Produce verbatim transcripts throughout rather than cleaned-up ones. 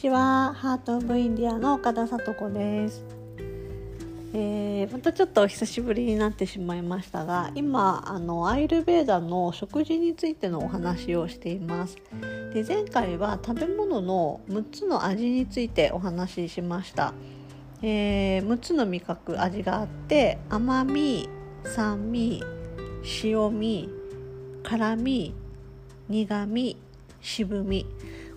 こんにちは、ハートオブインディアの岡田聡子です。えー、またちょっとお久しぶりになってしまいましたが、今あのアイルベーダの食事についてのお話をしています。で、前回は食べ物のむっつの味についてお話ししました。えー、むっつの味覚味があって、甘み、酸味、塩味、辛味、苦味、渋味、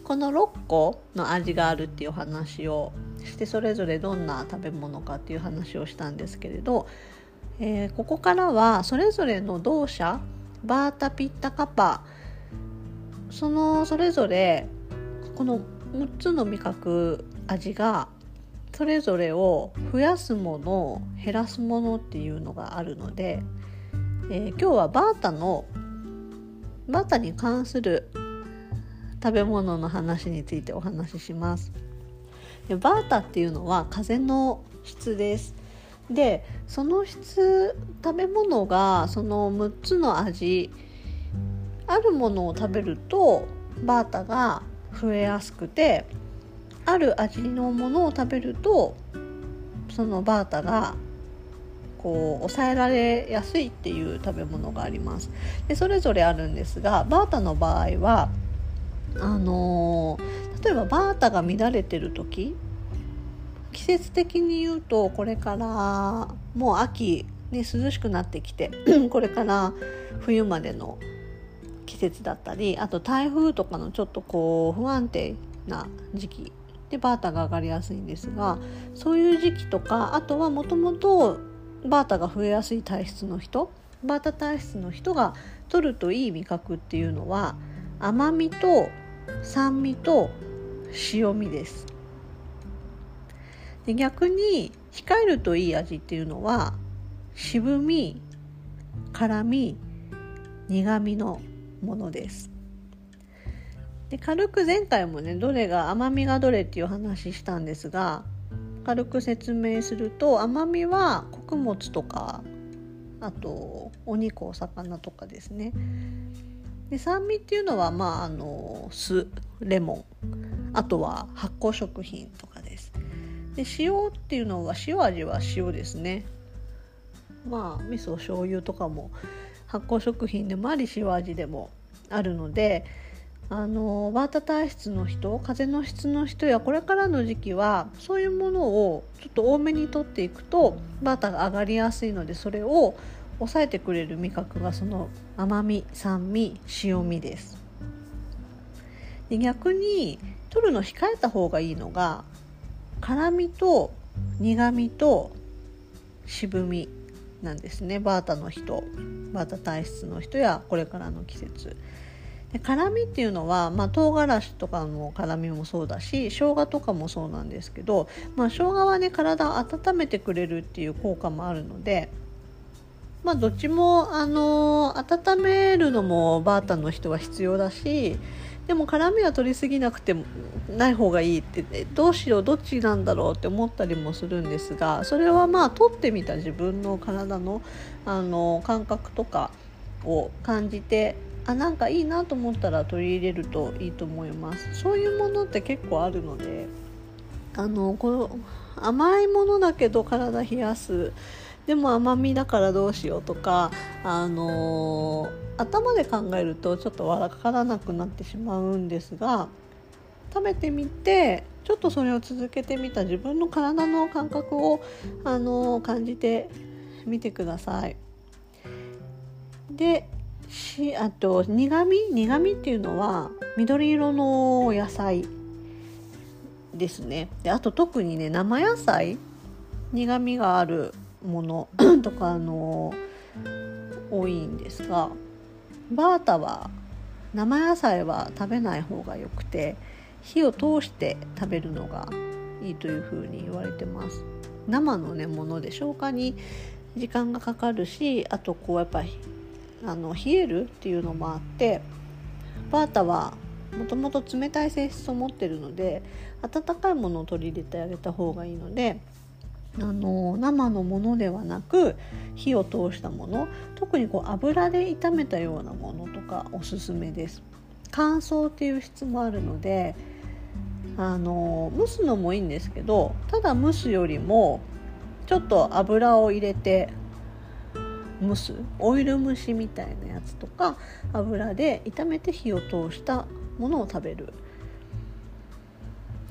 このろっこの味があるっていう話をして、それぞれどんな食べ物かっていう話をしたんですけれど、えー、ここからはそれぞれの動作バータピッタカパ、そのそれぞれこのむっつの味覚味がそれぞれを増やすもの減らすものっていうのがあるので、えー、今日はバータのバータに関する食べ物の話についてお話しします。で、バータっていうのは風の質です。で、その質、食べ物がそのむっつの味あるものを食べるとバータが増えやすくて、ある味のものを食べるとそのバータがこう抑えられやすいっていう食べ物があります。で、それぞれあるんですが、バータの場合はあのー、例えばバータが乱れてる時、季節的に言うとこれからもう秋、ね、涼しくなってきてこれから冬までの季節だったり、あと台風とかのちょっとこう不安定な時期でバータが上がりやすいんですが、そういう時期とか、あとはもともとバータが増えやすい体質の人、バータ体質の人が取るといい味覚っていうのは甘みと酸味と塩味です。で、逆に控えるといい味っていうのは渋み、辛み、苦みのものです。で、軽く前回もね、どれが甘みがどれっていう話したんですが、軽く説明すると、甘みは穀物とか、あとお肉、お魚とかですね。で、酸味っていうのは、まあ、あの酢、レモン、あとは発酵食品とかです。で、塩っていうのは、塩味は塩ですね。まあ、味噌、醤油とかも発酵食品でもあり、塩味でもあるので、あのバータ体質の人、風の質の人や、これからの時期はそういうものをちょっと多めに取っていくとバータが上がりやすいので、それを抑えてくれる味覚がその甘み、酸味、塩味です。で、逆に取るの控えた方がいいのが辛みと苦みと渋みなんですね。バータの人、バータ体質の人やこれからの季節で、辛みっていうのは、まあ、唐辛子とかの辛みもそうだし、生姜とかもそうなんですけど、まあ、生姜はね、体を温めてくれるっていう効果もあるので、まあ、どっちも、あのー、温めるのもバータの人は必要だし、でも辛みは取りすぎなくてもない方がいいって、ね、どうしよう、どっちなんだろうって思ったりもするんですが、それはまあ取ってみた自分の体の、あのー、感覚とかを感じて、あ、なんかいいなと思ったら取り入れるといいと思います。そういうものって結構あるので、あのー、この甘いものだけど体冷やす、でも甘みだからどうしようとか、あのー、頭で考えるとちょっとわからなくなってしまうんですが、食べてみてちょっとそれを続けてみた自分の体の感覚を、あのー、感じてみてください。で、しあと苦味、苦味っていうのは緑色の野菜ですね。で、あと特にね、生野菜、苦味があるものとかの多いんですが、バータは生野菜は食べない方がよくて、火を通して食べるのがいいというふうに言われてます。生の、ね、もので消化に時間がかかるし、あとこうやっぱりあの冷えるっていうのもあって、バータはもともと冷たい性質を持っているので、温かいものを取り入れてあげた方がいいので、あの生のものではなく火を通したもの、特にこう油で炒めたようなものとかおすすめです。乾燥っていう質もあるので、あの蒸すのもいいんですけど、ただ蒸すよりもちょっと油を入れて蒸すオイル蒸しみたいなやつとか、油で炒めて火を通したものを食べる。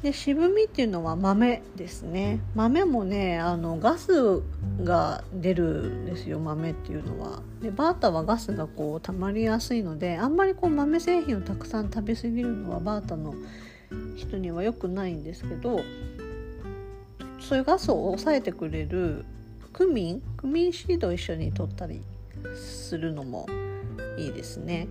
で、渋みっていうのは豆ですね。豆もね、あのガスが出るんですよ、豆っていうのは。で、バータはガスがこう溜まりやすいので、あんまりこう豆製品をたくさん食べ過ぎるのはバータの人には良くないんですけど、そういうガスを抑えてくれるクミン、クミンシードを一緒に取ったりするのもいいですね。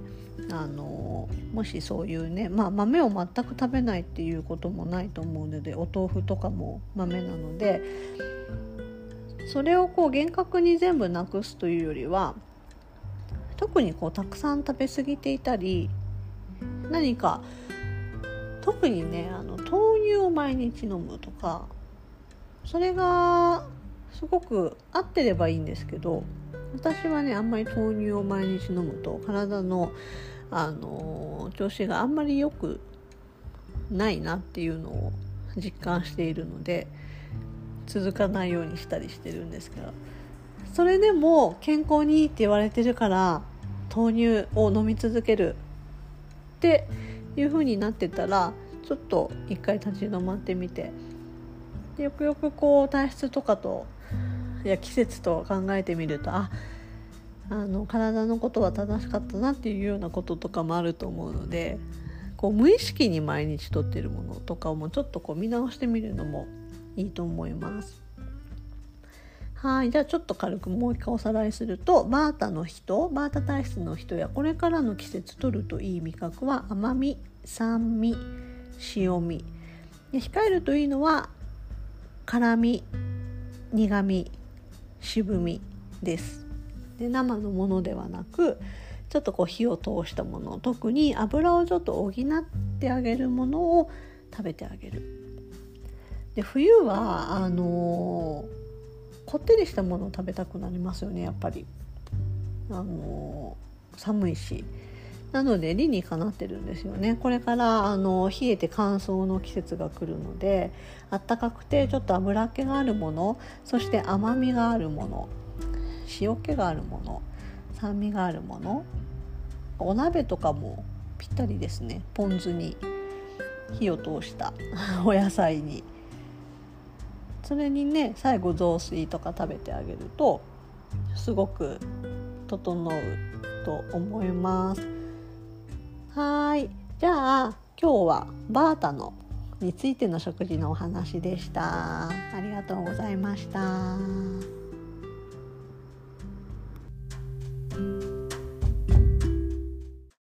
あのもしそういうね、まあ、豆を全く食べないっていうこともないと思うので、お豆腐とかも豆なので、それをこう厳格に全部なくすというよりは、特にこうたくさん食べ過ぎていたり、何か特にね、あの豆乳を毎日飲むとか、それがすごく合ってればいいんですけど、私はね、あんまり豆乳を毎日飲むと体の、あのー、調子があんまり良くないなっていうのを実感しているので、続かないようにしたりしてるんですけど、それでも健康にいいって言われてるから豆乳を飲み続けるっていう風になってたら、ちょっと一回立ち止まってみて、でよくよくこう体質とかと、いや季節と考えてみると、あ、あの体のことは正しかったなっていうようなこととかもあると思うので、こう無意識に毎日とっているものとかもちょっとこう見直してみるのもいいと思います。はい、じゃあちょっと軽くもう一回おさらいすると、バータの人、バータ体質の人やこれからの季節とるといい味覚は甘み、酸味、塩味で、控えるといいのは辛み、苦み、渋みです。で、生のものではなく、ちょっとこう火を通したもの、特に油をちょっと補ってあげるものを食べてあげる。で、冬はあのー、こってりしたものを食べたくなりますよね、やっぱり。あのー、寒いし。なので理にかなってるんですよね。これからあの冷えて乾燥の季節が来るので、あったかくてちょっと脂気があるもの、そして甘みがあるもの、塩気があるもの、酸味があるもの、お鍋とかもぴったりですね。ポン酢に火を通したお野菜に、それにね、最後雑炊とか食べてあげるとすごく整うと思います。はい、じゃあ今日はバータのについての食事のお話でした。ありがとうございました。